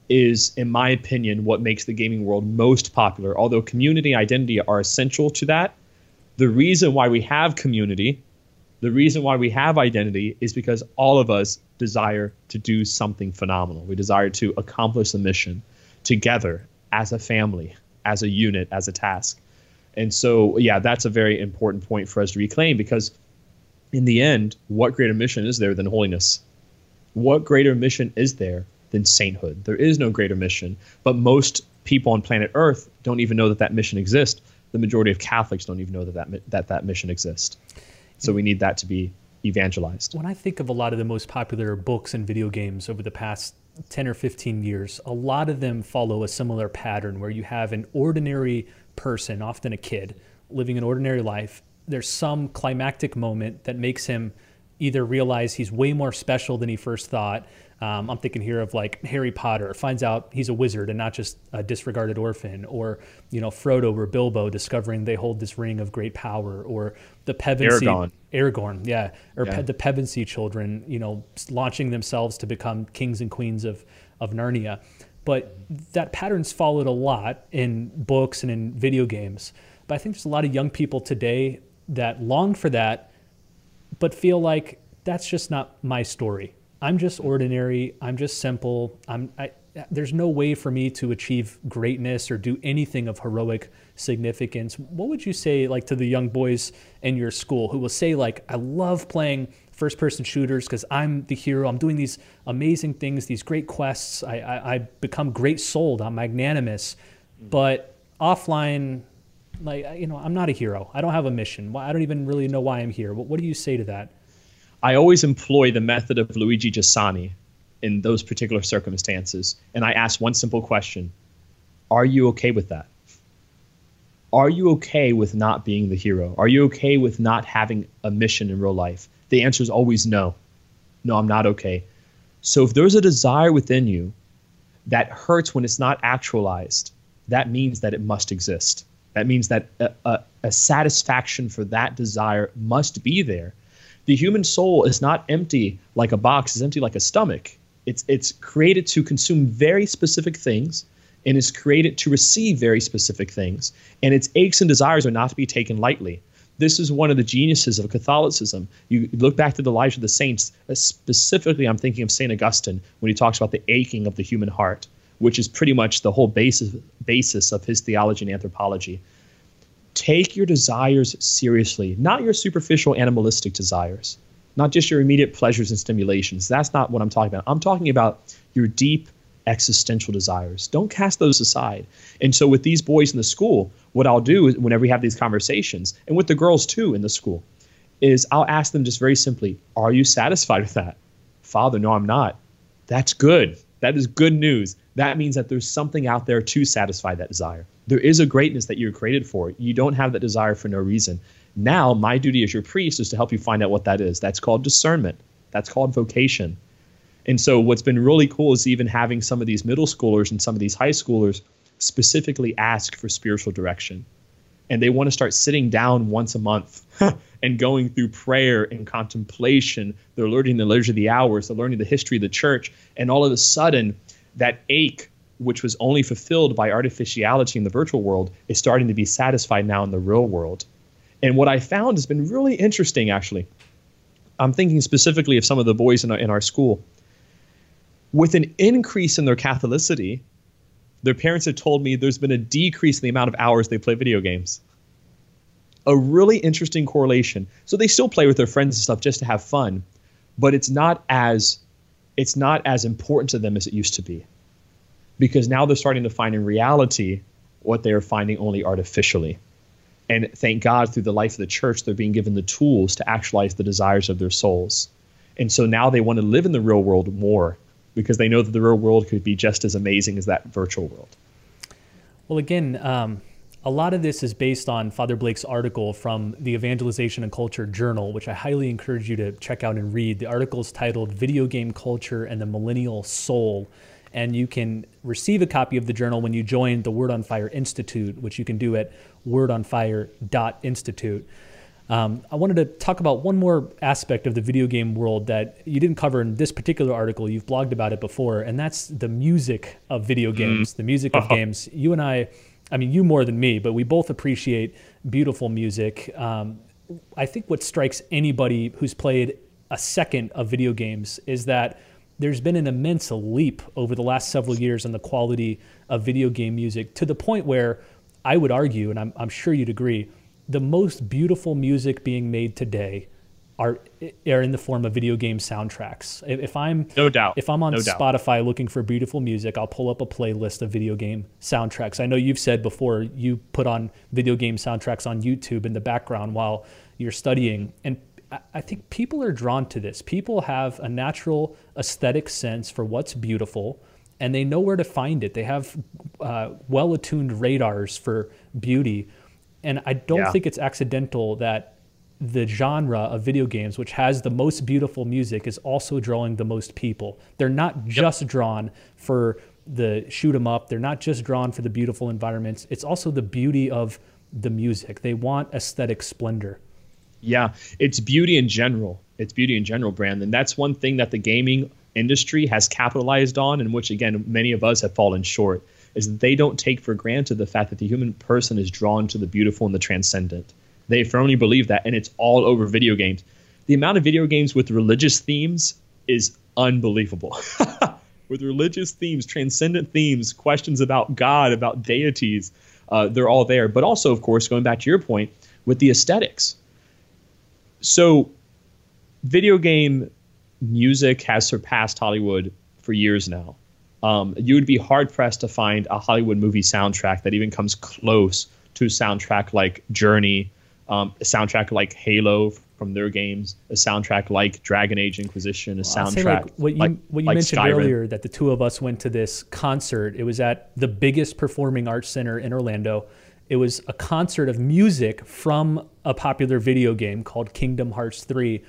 is, in my opinion, what makes the gaming world most popular. Although community and identity are essential to that, the reason why we have community, the reason why we have identity, is because all of us desire to do something phenomenal. We desire to accomplish a mission together as a family, as a unit, as a task. And so, yeah, that's a very important point for us to reclaim, because in the end, what greater mission is there than holiness? What greater mission is there than sainthood? There is no greater mission, but most people on planet Earth don't even know that that mission exists. The majority of Catholics don't even know that mission exists. So we need that to be evangelized. When I think of a lot of the most popular books and video games over the past 10 or 15 years, a lot of them follow a similar pattern where you have an ordinary person, often a kid, living an ordinary life. There's some climactic moment that makes him either realize he's way more special than he first thought. I'm thinking here of like Harry Potter finds out he's a wizard and not just a disregarded orphan, or, you know, Frodo or Bilbo discovering they hold this ring of great power, or the Pevensey, Aragorn, yeah, or yeah. The Pevensey children, you know, launching themselves to become kings and queens of Narnia. But that pattern's followed a lot in books and in video games. But I think there's a lot of young people today that long for that, but feel like that's just not my story. I'm just ordinary, I'm just simple, there's no way for me to achieve greatness or do anything of heroic significance. What would you say, like, to the young boys in your school who will say, like, I love playing first-person shooters because I'm the hero, I'm doing these amazing things, these great quests, I become great-souled, I'm magnanimous, but offline, like, you know, I'm not a hero, I don't have a mission, I don't even really know why I'm here. What do you say to that? I always employ the method of Luigi Giussani in those particular circumstances. And I ask one simple question. Are you okay with that? Are you okay with not being the hero? Are you okay with not having a mission in real life? The answer is always no. No, I'm not okay. So if there's a desire within you that hurts when it's not actualized, that means that it must exist. That means that a satisfaction for that desire must be there. The human soul is not empty like a box, it's empty like a stomach. It's created to consume very specific things, and it's created to receive very specific things. And its aches and desires are not to be taken lightly. This is one of the geniuses of Catholicism. You look back to the lives of the saints. Specifically, I'm thinking of St. Augustine when he talks about the aching of the human heart, which is pretty much the whole basis of his theology and anthropology. Take your desires seriously, not your superficial animalistic desires, not just your immediate pleasures and stimulations. That's not what I'm talking about. I'm talking about your deep existential desires. Don't cast those aside. And so with these boys in the school, what I'll do is, whenever we have these conversations, and with the girls too in the school, is I'll ask them just very simply, are you satisfied with that? Father, no, I'm not. That's good. That is good news. That means that there's something out there to satisfy that desire. There is a greatness that you're created for. You don't have that desire for no reason. Now, my duty as your priest is to help you find out what that is. That's called discernment. That's called vocation. And so what's been really cool is even having some of these middle schoolers and some of these high schoolers specifically ask for spiritual direction. And they want to start sitting down once a month and going through prayer and contemplation. They're learning the Liturgy of the Hours. They're learning the history of the church. And all of a sudden, that ache, which was only fulfilled by artificiality in the virtual world, is starting to be satisfied now in the real world. And what I found has been really interesting, actually. I'm thinking specifically of some of the boys in our school. With an increase in their Catholicity, their parents have told me there's been a decrease in the amount of hours they play video games. A really interesting correlation. So they still play with their friends and stuff just to have fun, but it's not as important to them as it used to be, because now they're starting to find in reality what they are finding only artificially. And thank God, through the life of the church, they're being given the tools to actualize the desires of their souls. And so now they want to live in the real world more because they know that the real world could be just as amazing as that virtual world. Well, again, a lot of this is based on Father Blake's article from the Evangelization and Culture Journal, which I highly encourage you to check out and read. The article is titled Video Game Culture and the Millennial Soul. And you can receive a copy of the journal when you join the Word on Fire Institute, which you can do at wordonfire.institute. I wanted to talk about one more aspect of the video game world that you didn't cover in this particular article. You've blogged about it before, and that's the music of video games, the music of games. You and I mean, you more than me, but we both appreciate beautiful music. I think what strikes anybody who's played a second of video games is that there's been an immense leap over the last several years in the quality of video game music, to the point where I would argue, and I'm sure you'd agree, the most beautiful music being made today are in the form of video game soundtracks. If I'm on Spotify looking for beautiful music, I'll pull up a playlist of video game soundtracks. I know you've said before you put on video game soundtracks on YouTube in the background while you're studying. And I think people are drawn to this. People have a natural aesthetic sense for what's beautiful, and they know where to find it. They have well-attuned radars for beauty. And I don't think it's accidental that the genre of video games, which has the most beautiful music, is also drawing the most people. They're not just drawn for the shoot 'em up. They're not just drawn for the beautiful environments. It's also the beauty of the music. They want aesthetic splendor. Yeah, it's beauty in general. It's beauty in general, Brandon. That's one thing that the gaming industry has capitalized on, and which, again, many of us have fallen short, is that they don't take for granted the fact that the human person is drawn to the beautiful and the transcendent. They firmly believe that, and it's all over video games. The amount of video games with religious themes is unbelievable. With religious themes, transcendent themes, questions about God, about deities, they're all there. But also, of course, going back to your point, with the aesthetics. So video game music has surpassed Hollywood for years now. You would be hard-pressed to find a Hollywood movie soundtrack that even comes close to a soundtrack like Journey, a soundtrack like Halo from their games, a soundtrack like Dragon Age Inquisition, a soundtrack like what you mentioned Skyrim. Earlier, that the two of us went to this concert. It was at the biggest performing arts center in Orlando. It was a concert of music from a popular video game called Kingdom Hearts 3.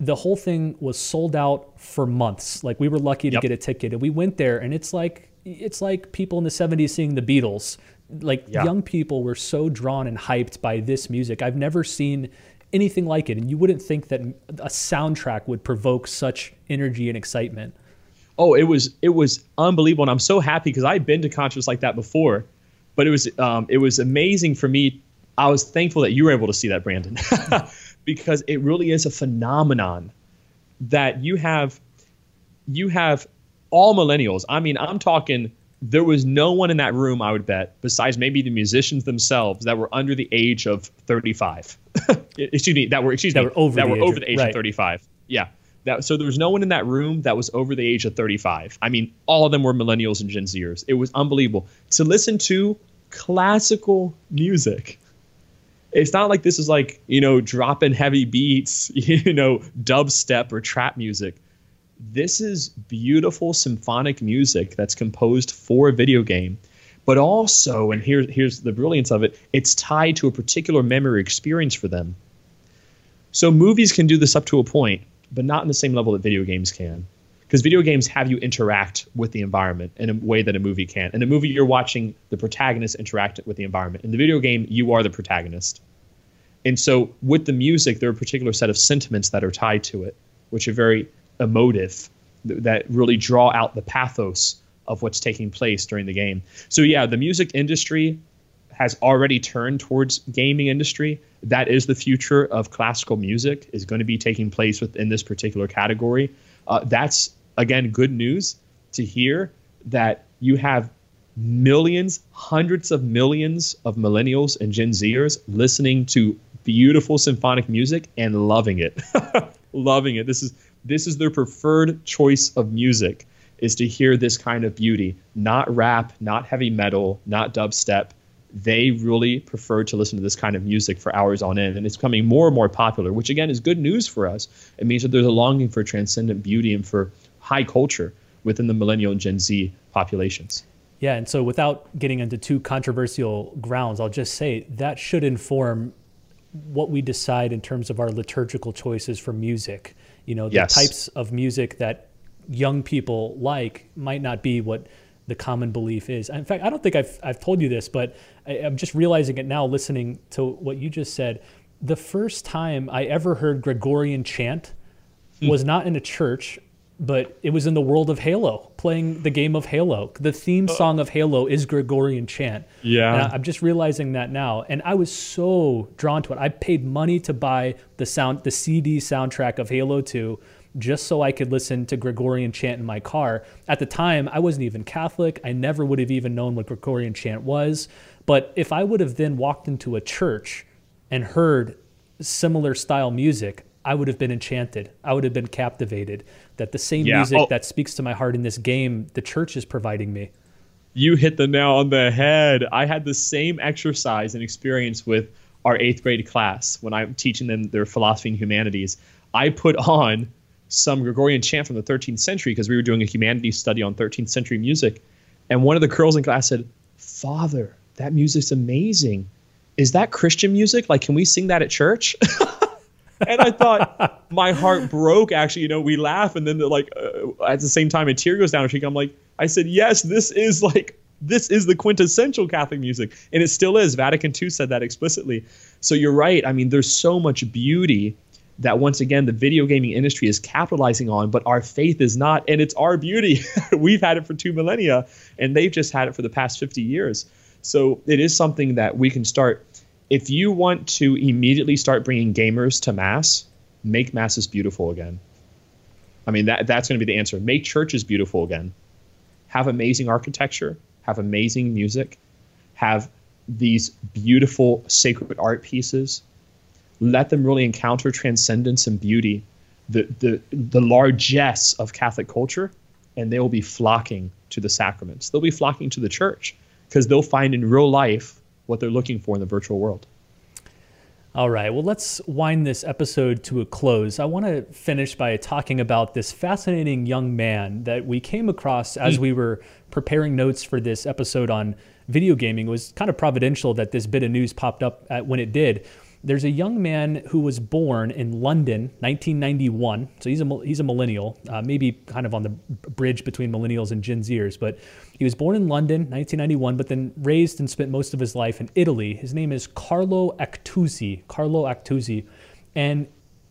The whole thing was sold out for months. Like, we were lucky to get a ticket, and we went there, and it's like people in the 70s seeing the Beatles. Like, young people were so drawn and hyped by this music. I've never seen anything like it, and you wouldn't think that a soundtrack would provoke such energy and excitement. Oh, it was unbelievable, and I'm so happy because I've been to concerts like that before, but it was amazing for me. I was thankful that you were able to see that, Brandon. Because it really is a phenomenon that you have all millennials. I mean, I'm talking, there was no one in that room, I would bet, besides maybe the musicians themselves, that were under the age of 35. Excuse me, that were over the age of 35. Yeah. So there was no one in that room that was over the age of 35. I mean, all of them were millennials and Gen Zers. It was unbelievable to listen to classical music. It's not like this is like, dropping heavy beats, dubstep or trap music. This is beautiful symphonic music that's composed for a video game. But also, and here's the brilliance of it, it's tied to a particular memory experience for them. So movies can do this up to a point, but not in the same level that video games can. Because video games have you interact with the environment in a way that a movie can. In a movie, you're watching the protagonist interact with the environment. In the video game, you are the protagonist. And so with the music, there are a particular set of sentiments that are tied to it, which are very emotive, that really draw out the pathos of what's taking place during the game. So yeah, the music industry has already turned towards gaming industry. That is the future of classical music, is going to be taking place within this particular category. That's, again, good news to hear that you have millions, hundreds of millions of millennials and Gen Zers listening to beautiful symphonic music and loving it. Loving it. This is their preferred choice of music, is to hear this kind of beauty. Not rap, not heavy metal, not dubstep. They really prefer to listen to this kind of music for hours on end, and it's becoming more and more popular, which, again, is good news for us. It means that there's a longing for transcendent beauty and for high culture, within the millennial and Gen Z populations. Yeah, and so without getting into too controversial grounds, I'll just say that should inform what we decide in terms of our liturgical choices for music. You know, the yes. types of music that young people like might not be what the common belief is. In fact, I don't think I've told you this, but I'm just realizing it now listening to what you just said. The first time I ever heard Gregorian chant was not in a church, but it was in the world of Halo, playing the game of Halo. The theme song of Halo is Gregorian chant. Yeah. And I'm just realizing that now. And I was so drawn to it. I paid money to buy the CD soundtrack of Halo 2 just so I could listen to Gregorian chant in my car. At the time, I wasn't even Catholic. I never would have even known what Gregorian chant was. But if I would have then walked into a church and heard similar style music, I would have been enchanted. I would have been captivated that the same music that speaks to my heart in this game, the church is providing me. You hit the nail on the head. I had the same exercise and experience with our 8th grade class when I'm teaching them their philosophy and humanities. I put on some Gregorian chant from the 13th century because we were doing a humanities study on 13th century music. And one of the girls in class said, "Father, that music's amazing. Is that Christian music? Like, can we sing that at church?" And I thought my heart broke, actually. You know, we laugh, and then like at the same time a tear goes down her cheek. I'm like, I said, yes, this is the quintessential Catholic music. And it still is. Vatican II said that explicitly. So you're right. I mean, there's so much beauty that, once again, the video gaming industry is capitalizing on, but our faith is not, and it's our beauty. We've had it for 2 millennia, and they've just had it for the past 50 years. So it is something that we can start. If you want to immediately start bringing gamers to mass, make masses beautiful again. I mean, that's going to be the answer. Make churches beautiful again. Have amazing architecture. Have amazing music. Have these beautiful sacred art pieces. Let them really encounter transcendence and beauty, the largesse of Catholic culture, and they will be flocking to the sacraments. They'll be flocking to the church because they'll find in real life what they're looking for in the virtual world. All right, well, let's wind this episode to a close. I want to finish by talking about this fascinating young man that we came across as we were preparing notes for this episode on video gaming. It was kind of providential that this bit of news popped up when it did. There's a young man who was born in London, 1991. So he's a millennial, maybe kind of on the bridge between millennials and Gen Zers, but he was born in London, 1991, but then raised and spent most of his life in Italy. His name is Carlo Acutis, and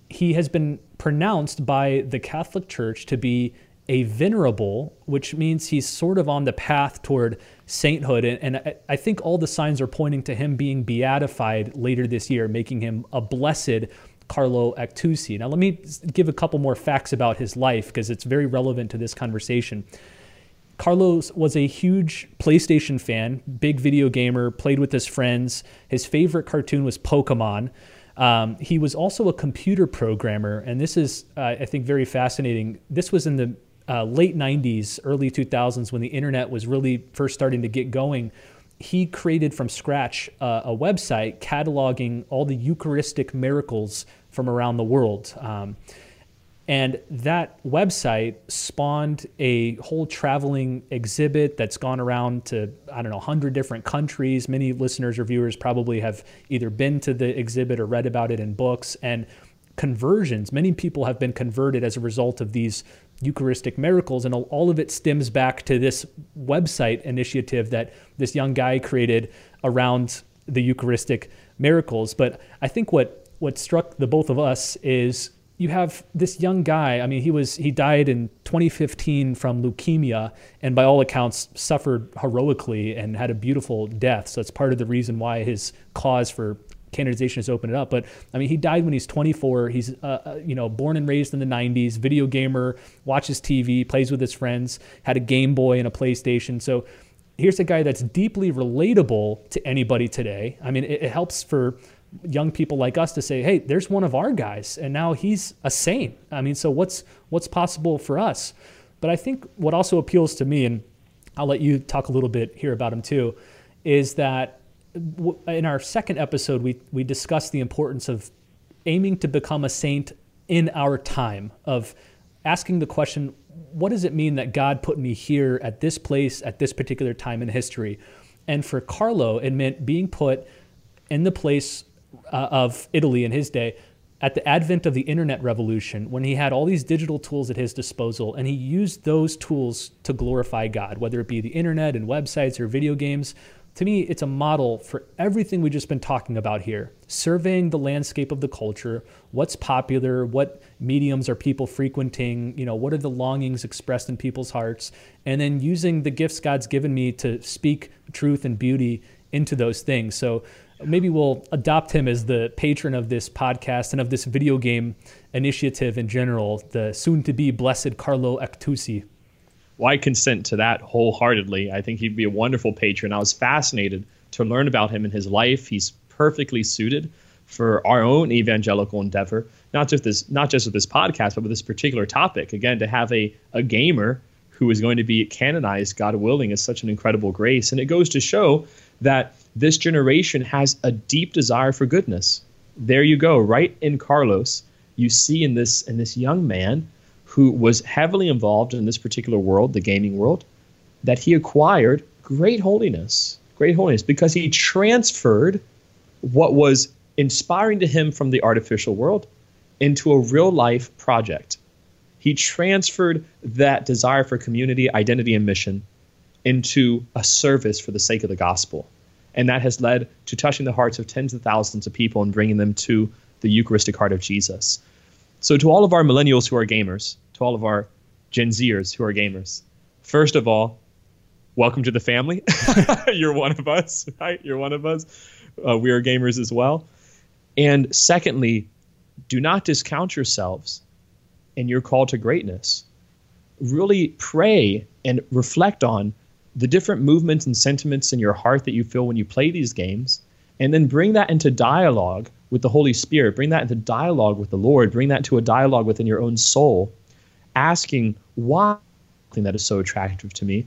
he has been pronounced by the Catholic Church to be a venerable, which means he's sort of on the path toward sainthood. And I think all the signs are pointing to him being beatified later this year, making him a blessed Carlo Acutis. Now, let me give a couple more facts about his life because it's very relevant to this conversation. Carlo was a huge PlayStation fan, big video gamer, played with his friends. His favorite cartoon was Pokemon. He was also a computer programmer, and this is, I think, very fascinating. This was in the late 90s, early 2000s, when the internet was really first starting to get going. He created from scratch a website cataloging all the Eucharistic miracles from around the world. And that website spawned a whole traveling exhibit that's gone around to, I don't know, 100 different countries. Many listeners or viewers probably have either been to the exhibit or read about it in books. And conversions, many people have been converted as a result of these Eucharistic miracles. And all of it stems back to this website initiative that this young guy created around the Eucharistic miracles. But I think what struck the both of us is you have this young guy. I mean, he died in 2015 from leukemia, and by all accounts suffered heroically and had a beautiful death. So that's part of the reason why his cause for canonization has opened it up. But I mean, he died when he's 24. He's born and raised in the 90s, video gamer, watches TV, plays with his friends, had a Game Boy and a PlayStation. So here's a guy that's deeply relatable to anybody today. I mean, it helps for young people like us to say, hey, there's one of our guys, and now he's a saint. I mean, so what's possible for us? But I think what also appeals to me, and I'll let you talk a little bit here about him too, is that in our second episode, we discussed the importance of aiming to become a saint in our time, of asking the question, what does it mean that God put me here at this place at this particular time in history? And for Carlo, it meant being put in the place of Italy in his day at the advent of the internet revolution, when he had all these digital tools at his disposal, and he used those tools to glorify God, whether it be the internet and websites or video games. To me, it's a model for everything we've just been talking about here, surveying the landscape of the culture, what's popular, what mediums are people frequenting, you know, what are the longings expressed in people's hearts, and then using the gifts God's given me to speak truth and beauty into those things. So maybe we'll adopt him as the patron of this podcast and of this video game initiative in general, the soon-to-be blessed Carlo Acutis. Well, I consent to that wholeheartedly. I think he'd be a wonderful patron. I was fascinated to learn about him and his life. He's perfectly suited for our own evangelical endeavor, not just with this podcast, but with this particular topic. Again, to have a gamer who is going to be canonized, God willing, is such an incredible grace. And it goes to show that this generation has a deep desire for goodness. There you go. Right in Carlos, you see in this young man who was heavily involved in this particular world, the gaming world, that he acquired great holiness, because he transferred what was inspiring to him from the artificial world into a real life project. He transferred that desire for community, identity, and mission into a service for the sake of the gospel. And that has led to touching the hearts of tens of thousands of people and bringing them to the Eucharistic heart of Jesus. So to all of our millennials who are gamers, to all of our Gen Zers who are gamers, first of all, welcome to the family. You're one of us, right? You're one of us. We are gamers as well. And secondly, do not discount yourselves in your call to greatness. Really pray and reflect on the different movements and sentiments in your heart that you feel when you play these games, and then bring that into dialogue with the Holy Spirit, bring that into dialogue with the Lord, bring that to a dialogue within your own soul, asking why something that is so attractive to me,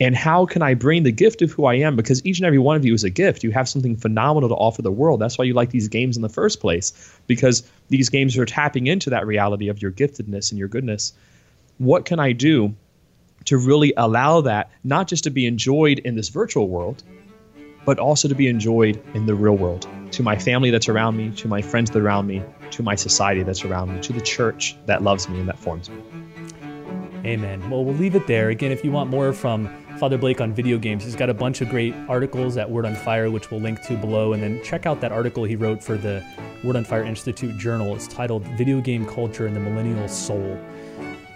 and how can I bring the gift of who I am? Because each and every one of you is a gift. You have something phenomenal to offer the world. That's why you like these games in the first place, because these games are tapping into that reality of your giftedness and your goodness. What can I do to really allow that not just to be enjoyed in this virtual world, but also to be enjoyed in the real world, to my family that's around me, to my friends that are around me, to my society that's around me, to the church that loves me and that forms me. Amen. Well, we'll leave it there. Again, if you want more from Father Blake on video games, he's got a bunch of great articles at Word on Fire, which we'll link to below. And then check out that article he wrote for the Word on Fire Institute Journal. It's titled Video Game Culture and the Millennial Soul.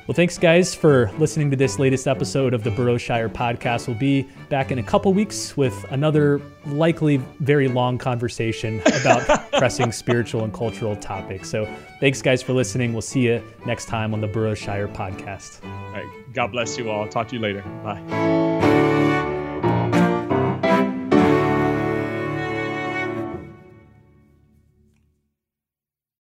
Well, thanks, guys, for listening to this latest episode of the Burrowshire podcast. We'll be back in a couple weeks with another likely very long conversation about pressing spiritual and cultural topics. So thanks, guys, for listening. We'll see you next time on the Burrowshire podcast. All right. God bless you all. Talk to you later. Bye.